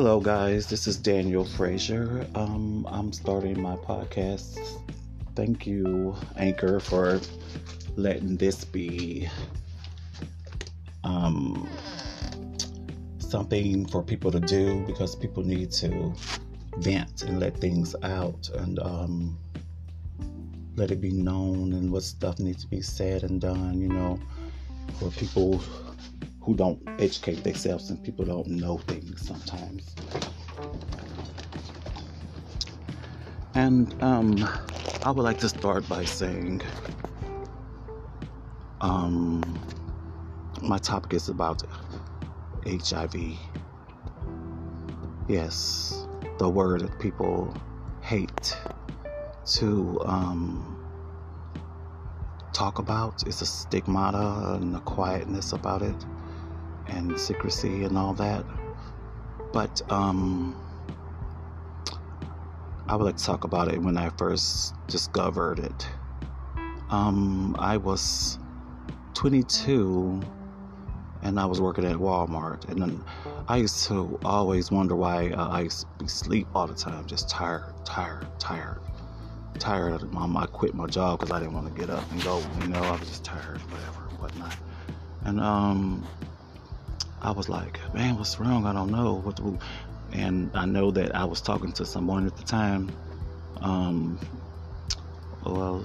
Hello guys, this is Daniel Frazier. I'm starting my podcast. Thank you, Anchor, for letting this be something for people to do, because people need to vent and let things out and let it be known and what stuff needs to be said and done, you know, for people who don't educate themselves and people don't know things sometimes. And I would like to start by saying my topic is about HIV. Yes, the word that people hate to talk about. It's a stigmata and a quietness about it, and secrecy and all that. But I would like to talk about it when I first discovered it. I was 22 and I was working at Walmart, and then I used to always wonder why I used to be asleep all the time, just tired of the mom. I quit my job because I didn't want to get up and go, you know. I was just tired, whatever, whatnot. And I was like, man, what's wrong? I don't know what to do. And I know that I was talking to someone at the time. Well,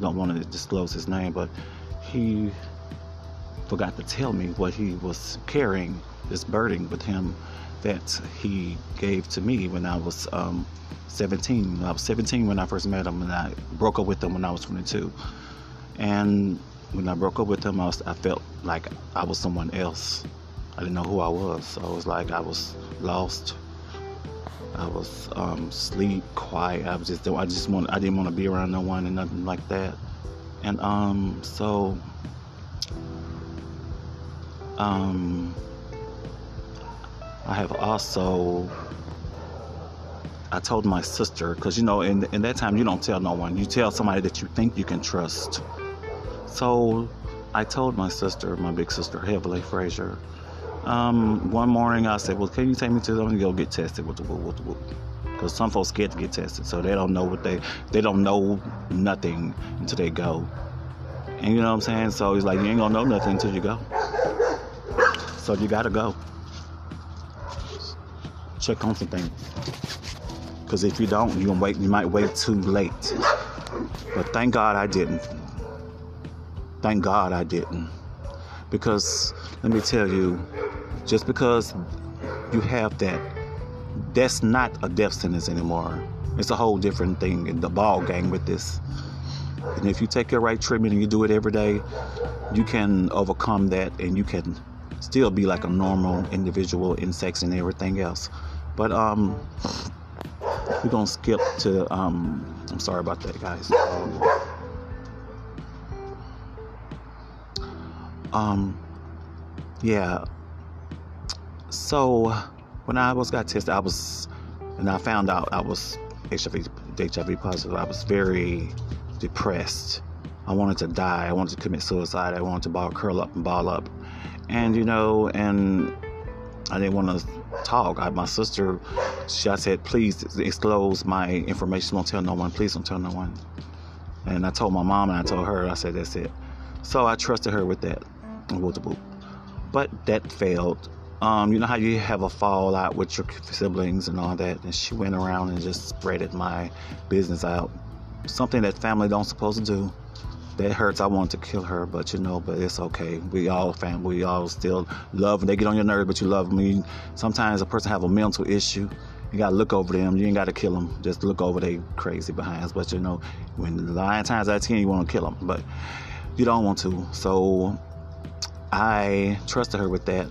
don't want to disclose his name, but he forgot to tell me what he was carrying, this burden with him that he gave to me when I was 17. I was 17 when I first met him, and I broke up with him when I was 22. And when I broke up with him, I felt like I was someone else. I didn't know who I was. So I was like, I was lost. I was sleep, quiet. I didn't want to be around no one and nothing like that. And I have also. I told my sister, because you know, in that time you don't tell no one. You tell somebody that you think you can trust. So I told my sister, my big sister, Havely Frazier, one morning I said, well, can you take me to them and go get tested with the whoop? Because some folks scared to get tested, so they don't know they don't know nothing until they go. And you know what I'm saying? So he's like, you ain't gonna know nothing until you go. So you gotta go. Check on some things. Because if you don't, you might wait too late. But thank God I didn't. Thank God I didn't. Because, let me tell you, just because you have that, that's not a death sentence anymore. It's a whole different thing in the ball game with this. And if you take your right treatment and you do it every day, you can overcome that and you can still be like a normal individual in sex and everything else. But, we're going to skip to, I'm sorry about that, guys. Yeah. So when I got tested, I found out I was HIV positive. I was very depressed. I wanted to die. I wanted to commit suicide. I wanted to curl up and ball up. And, you know, and I didn't want to talk. My sister, I said, please disclose my information. Don't tell no one. Please don't tell no one. And I told my mom and I told her, I said, that's it. So I trusted her with that. But that failed. You know how you have a fallout with your siblings and all that? And she went around and just spreaded my business out. Something that family don't supposed to do. That hurts. I wanted to kill her, but you know, but it's okay. We all family. We all still love them. They get on your nerves, but you love them. Sometimes a person have a mental issue. You got to look over them. You ain't got to kill them. Just look over they crazy behinds. But you know, when 9 times out of 10, you want to kill them, but you don't want to. So I trusted her with that.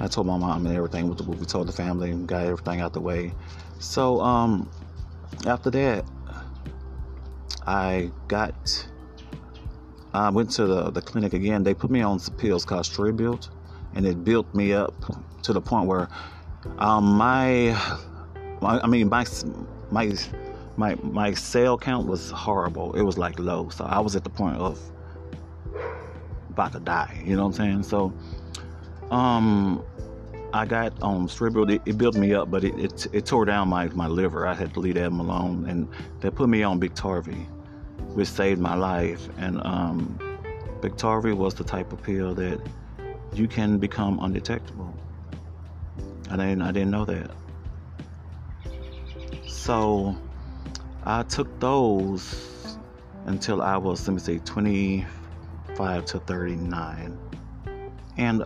I told my mom and everything. We told the family and got everything out the way. So after that, I went to the clinic again. They put me on some pills called Stribild, and it built me up to the point where my cell count was horrible. It was like low, so I was at the point of about to die. You know what I'm saying? So I got on Stribild. It built me up, but it tore down my liver. I had to leave that alone, and they put me on Biktarvi, which saved my life. And Biktarvi was the type of pill that you can become undetectable. I didn't know that. So I took those until I was, 25 to 39. And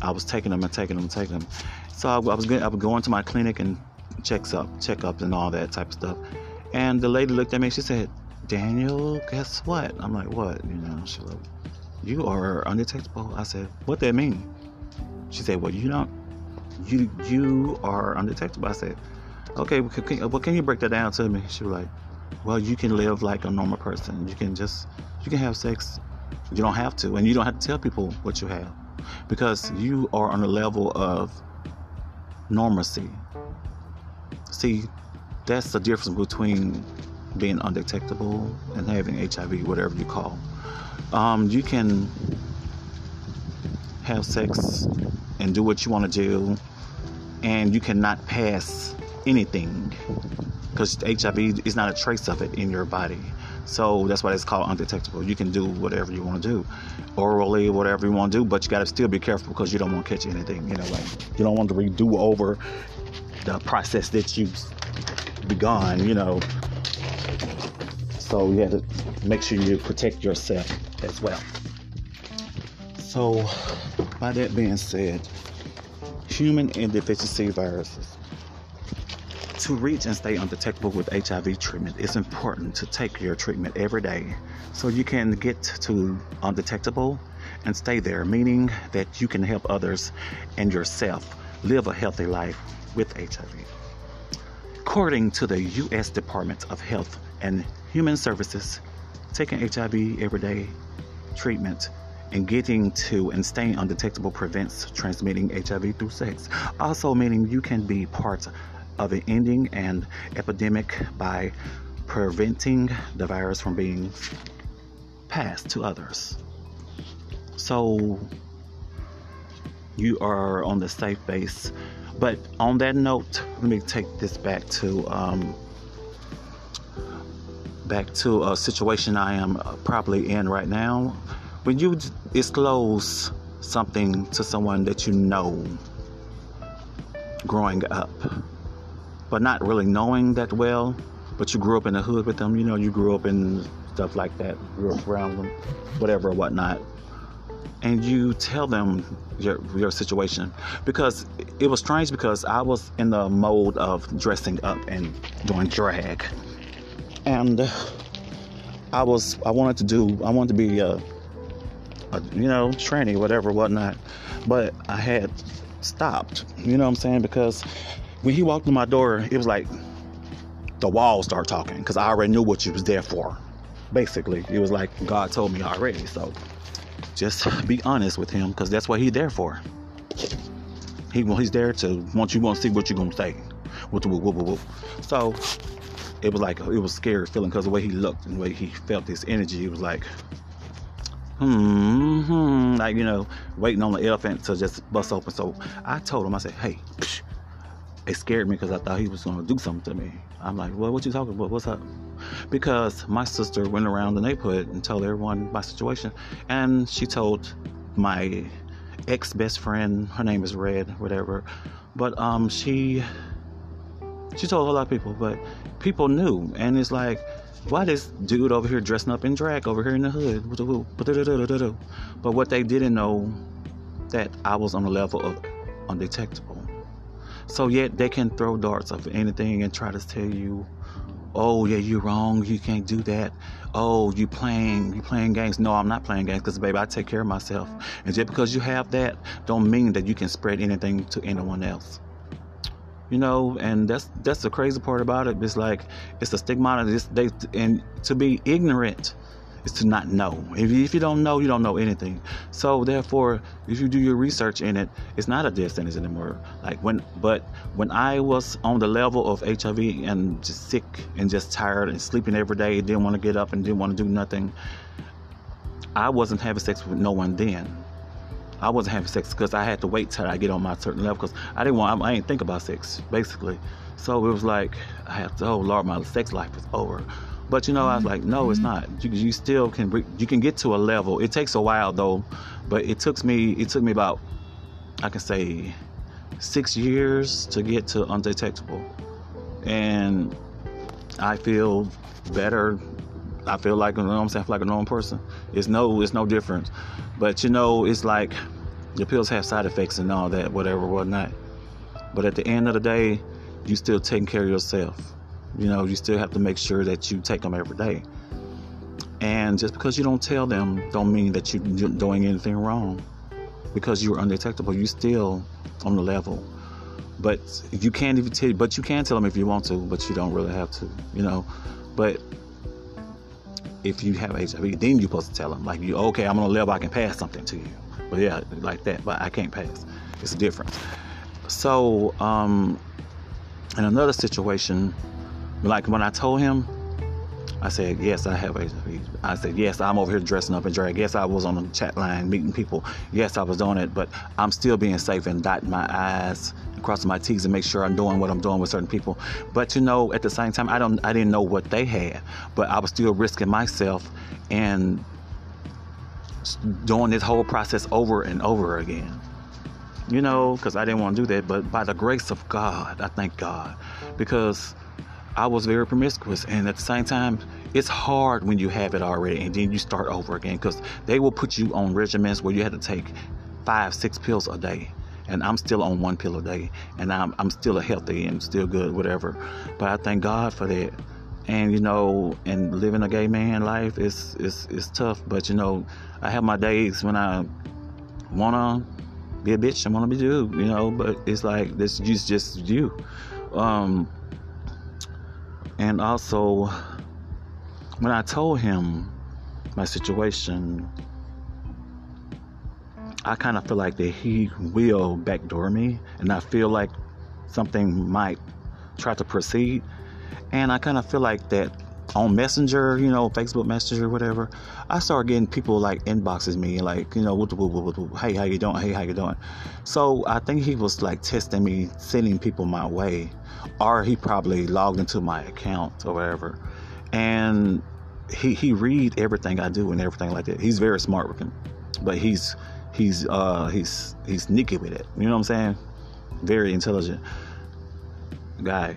I was taking them. So I was going to my clinic and checkups and all that type of stuff. And the lady looked at me, she said, "Daniel, guess what?" I'm like, "What?" She like, "You are undetectable." I said, "What that mean?" She said, "Well, you are undetectable." I said, "Okay, well, can you break that down to me?" She was like, "Well, you can live like a normal person. You can have sex. You don't have to, and you don't have to tell people what you have, because you are on a level of normalcy." See, that's the difference between being undetectable and having HIV, whatever you call. You can have sex and do what you want to do, and you cannot pass anything, because HIV is not a trace of it in your body. So that's why it's called undetectable. You can do whatever you want to do, orally, whatever you want to do, but you got to still be careful, because you don't want to catch anything. You don't want to redo over the process that you've begun. So you have to make sure you protect yourself as well. So, by that being said, human immunodeficiency viruses. To reach and stay undetectable with HIV treatment, it's important to take your treatment every day so you can get to undetectable and stay there, meaning that you can help others and yourself live a healthy life with HIV. According to the U.S. Department of Health and Human Services, taking HIV every day treatment and getting to and staying undetectable prevents transmitting HIV through sex. Also meaning you can be part of an ending an epidemic by preventing the virus from being passed to others. So you are on the safe base. But on that note, let me take this back to a situation I am probably in right now. When you disclose something to someone that you know growing up, but not really knowing that well, but you grew up in the hood with them, you grew up in stuff like that, grew up around them, whatever, whatnot, and you tell them your situation. Because it was strange, because I was in the mode of dressing up and doing drag, and I wanted to be a tranny, whatever, whatnot, but I had stopped, because when he walked in my door, it was like the walls start talking, because I already knew what you was there for. Basically, it was like God told me already. So just be honest with him, because that's what he's there for. He's there to want to see what you're going to say. So it was like, it was scary feeling, because the way he looked and the way he felt this energy, it was like, waiting on the elephant to just bust open. So I told him, I said, "Hey." It scared me, because I thought he was going to do something to me. I'm like, "Well, what you talking about? What's up?" Because my sister went around the neighborhood and told everyone my situation. And she told my ex-best friend, her name is Red, whatever. But she told a lot of people, but people knew. And it's like, why this dude over here dressing up in drag over here in the hood? But what they didn't know, that I was on the level of undetectable. So yet they can throw darts of anything and try to tell you, "Oh yeah, you're wrong. You can't do that. Oh, you playing games." No, I'm not playing games, because baby, I take care of myself. And just because you have that, don't mean that you can spread anything to anyone else. And that's the crazy part about it. It's like, it's a stigma. And to be ignorant is to not know. If you don't know, you don't know anything. So therefore, if you do your research in it, it's not a death sentence anymore. But when I was on the level of HIV and just sick and just tired and sleeping every day, didn't want to get up and didn't want to do nothing, I wasn't having sex with no one then. I wasn't having sex because I had to wait till I get on my certain level, because I didn't think about sex, basically. So it was like, I have to, oh Lord, my sex life is over. But I was like, no, it's not. You still can, you can get to a level. It takes a while though, but it took me about, I can say 6 years to get to undetectable. And I feel better. I feel like, I feel like a normal person. It's no difference. But it's like the pills have side effects and all that, whatever, whatnot. But at the end of the day, you still taking care of yourself. You still have to make sure that you take them every day. And just because you don't tell them, don't mean that you're doing anything wrong. Because you're undetectable, you're still on the level. But you can tell them if you want to, but you don't really have to. But if you have HIV, then you're supposed to tell them, like, okay, I'm on a level, I can pass something to you. But yeah, like that, but I can't pass. It's a difference. So, in another situation, like when I told him, I said, yes, I have HIV. I said, yes, I'm over here dressing up in drag. Yes, I was on the chat line meeting people. Yes, I was doing it, but I'm still being safe and dotting my I's and crossing my T's and make sure I'm doing what I'm doing with certain people. But at the same time, I didn't know what they had, but I was still risking myself and doing this whole process over and over again. Because I didn't want to do that, but by the grace of God, I thank God, because I was very promiscuous. And at the same time, it's hard when you have it already and then you start over again, because they will put you on regimens where you had to take 5-6 pills a day, and I'm still on 1 pill a day, and I'm still healthy and still good, whatever. But I thank God for that. And and living a gay man life is tough, but I have my days when I wanna be a bitch, I wanna be you, but it's like this is just you. And also, when I told him my situation, I kind of feel like that he will backdoor me, and I feel like something might try to proceed. And I kind of feel like that on Messenger, Facebook Messenger, whatever, I started getting people like inboxes me, like, hey, how you doing? Hey, how you doing? So I think he was like testing me, sending people my way, or he probably logged into my account or whatever. And he read everything I do and everything like that. He's very smart with him, but he's sneaky with it. You know what I'm saying? Very intelligent guy,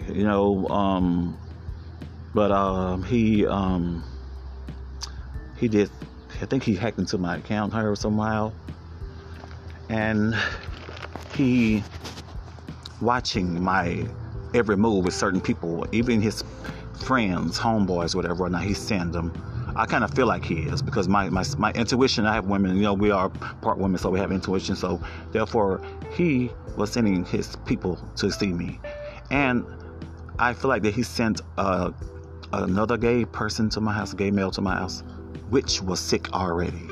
But he did. I think he hacked into my account here somehow, and he watching my every move with certain people, even his friends, homeboys, whatever. Now he's sending them. I kind of feel like he is, because my intuition. I have women. We are part women, so we have intuition. So therefore, he was sending his people to see me, and I feel like that he sent another gay person to my house, a gay male to my house, which was sick already.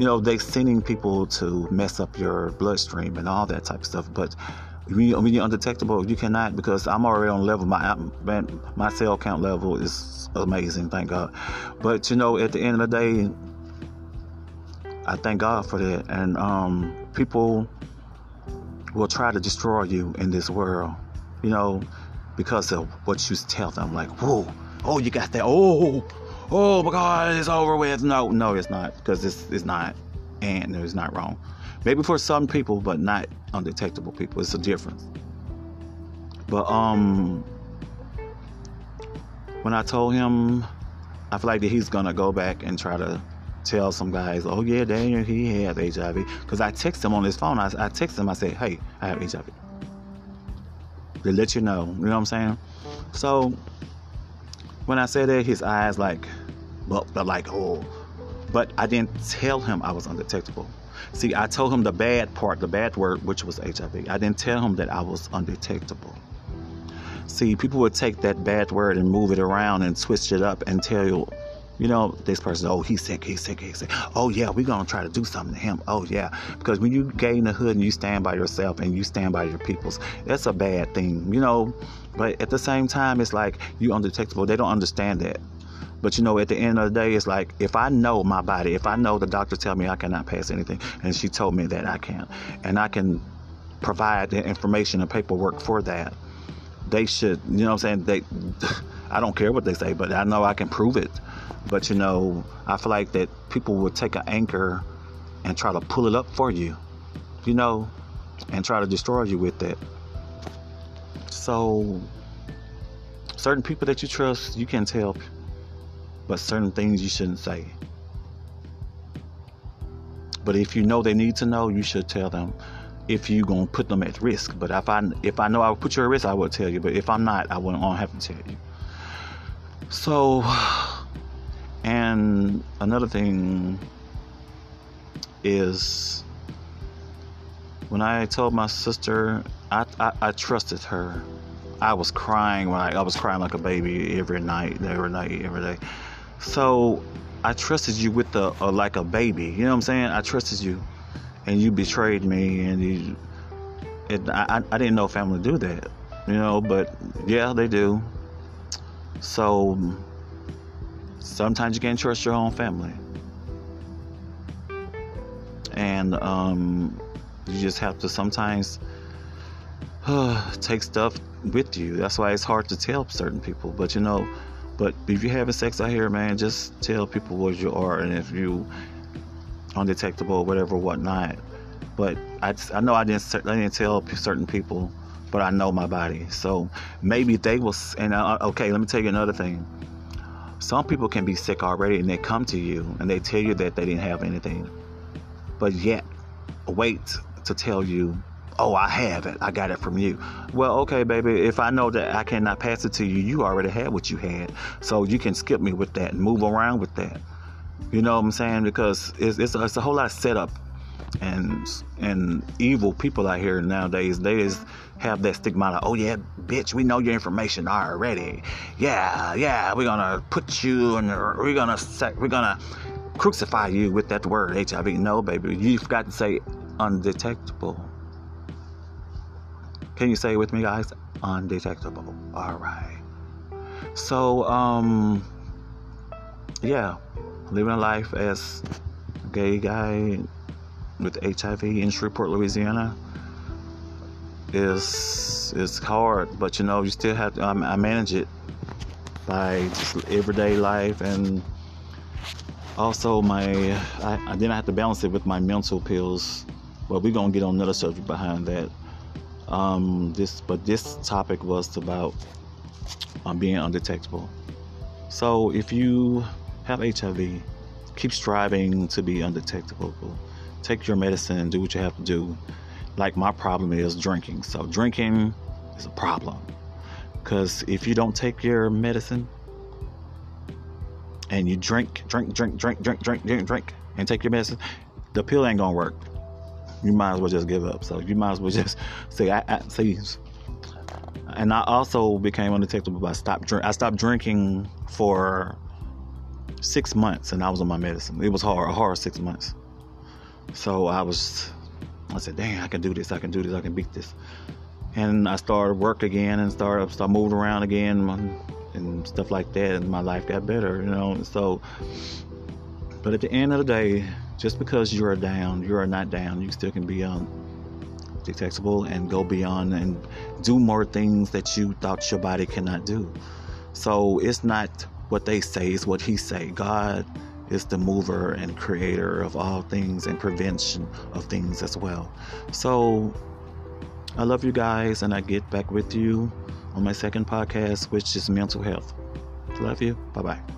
They sending people to mess up your bloodstream and all that type of stuff. But when you're undetectable, you cannot, because I'm already on level. My cell count level is amazing, thank God. But at the end of the day, I thank God for that. And people will try to destroy you in this world, because of what you tell them, like, whoa, oh, you got that, oh my God, it's over with. No, it's not, because it's not, and it's not wrong. Maybe for some people, but not undetectable people. It's a difference. But when I told him, I feel like that he's gonna go back and try to tell some guys, oh yeah, Daniel, he has HIV, because I text him on his phone. I text him, I said, hey, I have HIV. They let you know what I'm saying? So when I said that, his eyes like, but like, oh, but I didn't tell him I was undetectable. See, I told him the bad part, the bad word, which was HIV. I didn't tell him that I was undetectable. See, people would take that bad word and move it around and twist it up and tell you, this person, oh, he's sick. Oh, yeah, we're going to try to do something to him. Oh, yeah. Because when you get in the hood and you stand by yourself and you stand by your peoples, that's a bad thing. But at the same time, it's like, you undetectable. They don't understand that. But, you know, at the end of the day, it's like, if I know my body, if I know the doctor tell me I cannot pass anything, and she told me that I can, and I can provide the information and paperwork for that, they should, you know what I'm saying? I don't care what they say, but I know I can prove it. But, you know, I feel like that people will take an anchor and try to pull it up for you, you know, and try to destroy you with it. So certain people that you trust, you can tell, but certain things you shouldn't say. But if you know they need to know, you should tell them. If you gonna put them at risk, but if I know I would put you at risk, I would tell you. But if I'm not, I wouldn't have to tell you. So, and another thing is, when I told my sister, I trusted her. I was crying when I was crying like a baby every night, every day. So I trusted you with like a baby. You know what I'm saying? I trusted you. And you betrayed me, and I didn't know family do that, you know, but yeah, they do. So sometimes you can't trust your own family, and you just have to sometimes take stuff with you. That's why it's hard to tell certain people, but you know, but if you're having sex out here, man, just tell people what you are, and if you undetectable or whatever, whatnot. But I know I didn't tell certain people, but I know my body. So maybe they will. And okay, let me tell you another thing. Some people can be sick already, and they come to you and they tell you that they didn't have anything, but yet wait to tell you, oh, I have it, I got it from you. Well, okay, baby, if I know that I cannot pass it to you, you already had what you had, so you can skip me with that and move around with that. You know what I'm saying? Because it's a whole lot of setup, and evil people out here nowadays, they just have that stigmata. Oh yeah, bitch, we know your information already. Yeah, we're gonna put you, and we're gonna crucify you with that word HIV. No, baby, you've got to say undetectable. Can you say it with me, guys? Undetectable. All right. So yeah. Living a life as a gay guy with HIV in Shreveport, Louisiana is hard, but you know, you still have to, I manage it by just everyday life, and also I have to balance it with my mental pills. But we're gonna get on another subject behind that. This topic was about being undetectable. So if you have HIV, keep striving to be undetectable. Take your medicine and do what you have to do. Like my problem is drinking. So drinking is a problem, because if you don't take your medicine and you drink and take your medicine, the pill ain't gonna work. You might as well just give up. So you might as well just say, And I also became undetectable by I stopped drinking for 6 months, and I was on my medicine. It was a hard 6 months. So I said, dang, I can do this, I can beat this. And I started work again, and started moving around again, and stuff like that, and my life got better, you know. So, but at the end of the day, just because you are down, you are not down. You still can be undetectable and go beyond and do more things that you thought your body cannot do. So it's not what they say, is what he say. God is the mover and creator of all things and prevention of things as well. So I love you guys, and I get back with you on my second podcast, which is mental health. Love you. Bye-bye.